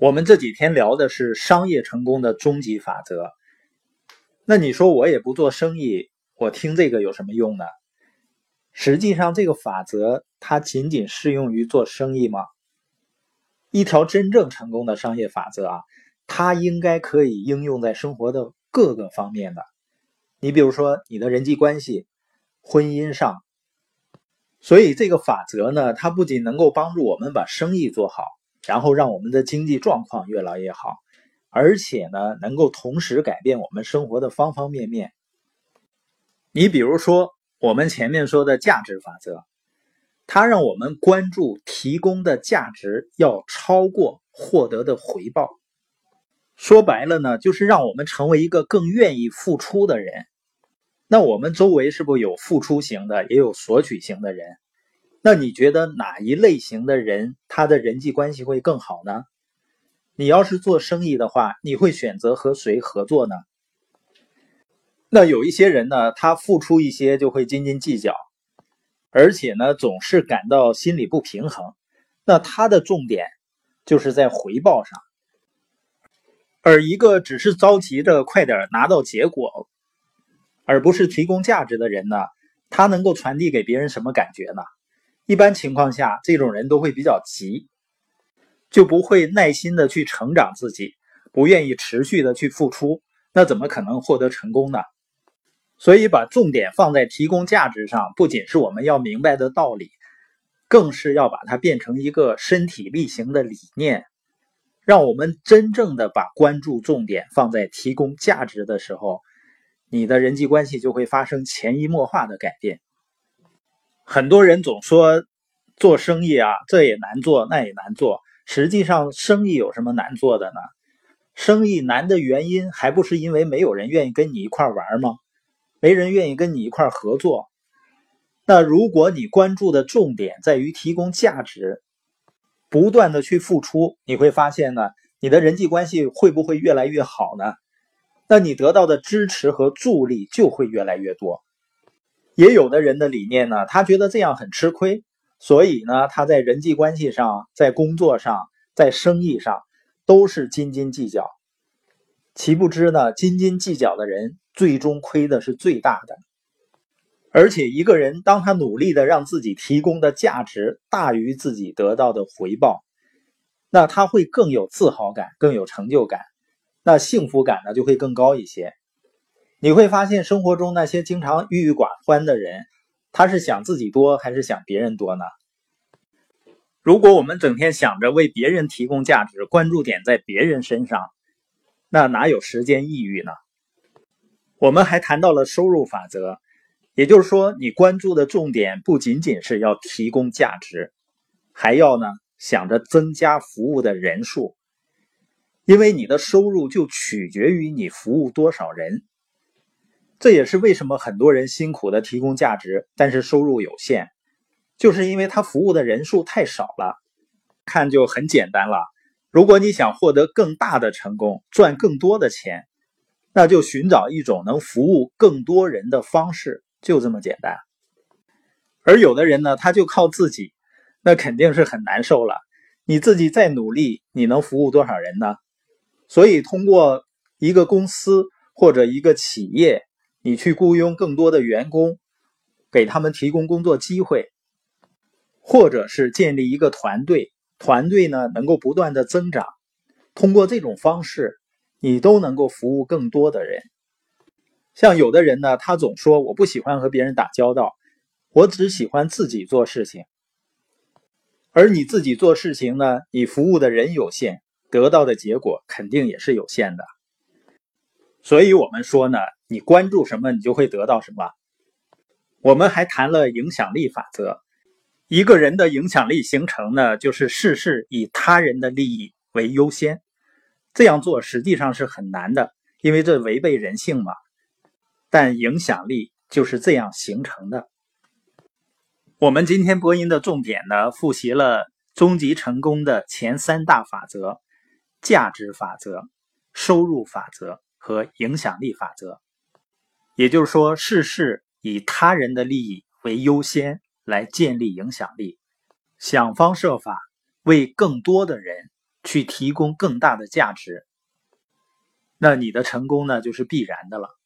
我们这几天聊的是商业成功的终极法则。那你说我也不做生意，我听这个有什么用呢？实际上这个法则它仅仅适用于做生意吗？一条真正成功的商业法则啊，它应该可以应用在生活的各个方面的。你比如说你的人际关系、婚姻上。所以这个法则呢，它不仅能够帮助我们把生意做好，然后让我们的经济状况越来越好，而且呢，能够同时改变我们生活的方方面面。你比如说，我们前面说的价值法则，它让我们关注提供的价值要超过获得的回报。说白了呢，就是让我们成为一个更愿意付出的人。那我们周围是不是有付出型的，也有索取型的人？那你觉得哪一类型的人他的人际关系会更好呢？你要是做生意的话，你会选择和谁合作呢？那有一些人呢，他付出一些就会斤斤计较，而且呢总是感到心理不平衡，那他的重点就是在回报上。而一个只是着急着快点拿到结果，而不是提供价值的人呢，他能够传递给别人什么感觉呢？一般情况下，这种人都会比较急，就不会耐心的去成长自己，不愿意持续的去付出，那怎么可能获得成功呢？所以把重点放在提供价值上，不仅是我们要明白的道理，更是要把它变成一个身体力行的理念，让我们真正的把关注重点放在提供价值的时候，你的人际关系就会发生潜移默化的改变。很多人总说做生意啊，这也难做那也难做，实际上生意有什么难做的呢？生意难的原因还不是因为没有人愿意跟你一块玩吗？没人愿意跟你一块合作。那如果你关注的重点在于提供价值，不断的去付出，你会发现呢，你的人际关系会不会越来越好呢？那你得到的支持和助力就会越来越多。也有的人的理念呢，他觉得这样很吃亏，所以呢，他在人际关系上、在工作上、在生意上都是斤斤计较。岂不知呢，斤斤计较的人最终亏的是最大的。而且一个人当他努力的让自己提供的价值大于自己得到的回报，那他会更有自豪感，更有成就感，那幸福感呢就会更高一些。你会发现生活中那些经常郁郁寡欢的人，他是想自己多还是想别人多呢？如果我们整天想着为别人提供价值，关注点在别人身上，那哪有时间抑郁呢？我们还谈到了收入法则，也就是说你关注的重点不仅仅是要提供价值，还要呢想着增加服务的人数，因为你的收入就取决于你服务多少人。这也是为什么很多人辛苦的提供价值，但是收入有限，就是因为他服务的人数太少了。看就很简单了，如果你想获得更大的成功，赚更多的钱，那就寻找一种能服务更多人的方式，就这么简单。而有的人呢，他就靠自己，那肯定是很难受了。你自己再努力，你能服务多少人呢？所以通过一个公司或者一个企业，你去雇佣更多的员工，给他们提供工作机会，或者是建立一个团队，团队呢能够不断的增长，通过这种方式你都能够服务更多的人。像有的人呢，他总说我不喜欢和别人打交道，我只喜欢自己做事情。而你自己做事情呢，你服务的人有限，得到的结果肯定也是有限的。所以我们说呢，你关注什么，你就会得到什么。我们还谈了影响力法则，一个人的影响力形成呢，就是事事以他人的利益为优先。这样做实际上是很难的，因为这违背人性嘛。但影响力就是这样形成的。我们今天播音的重点呢，复习了终极成功的前三大法则：价值法则、收入法则和影响力法则。也就是说，事事以他人的利益为优先来建立影响力，想方设法为更多的人去提供更大的价值，那你的成功呢，就是必然的了。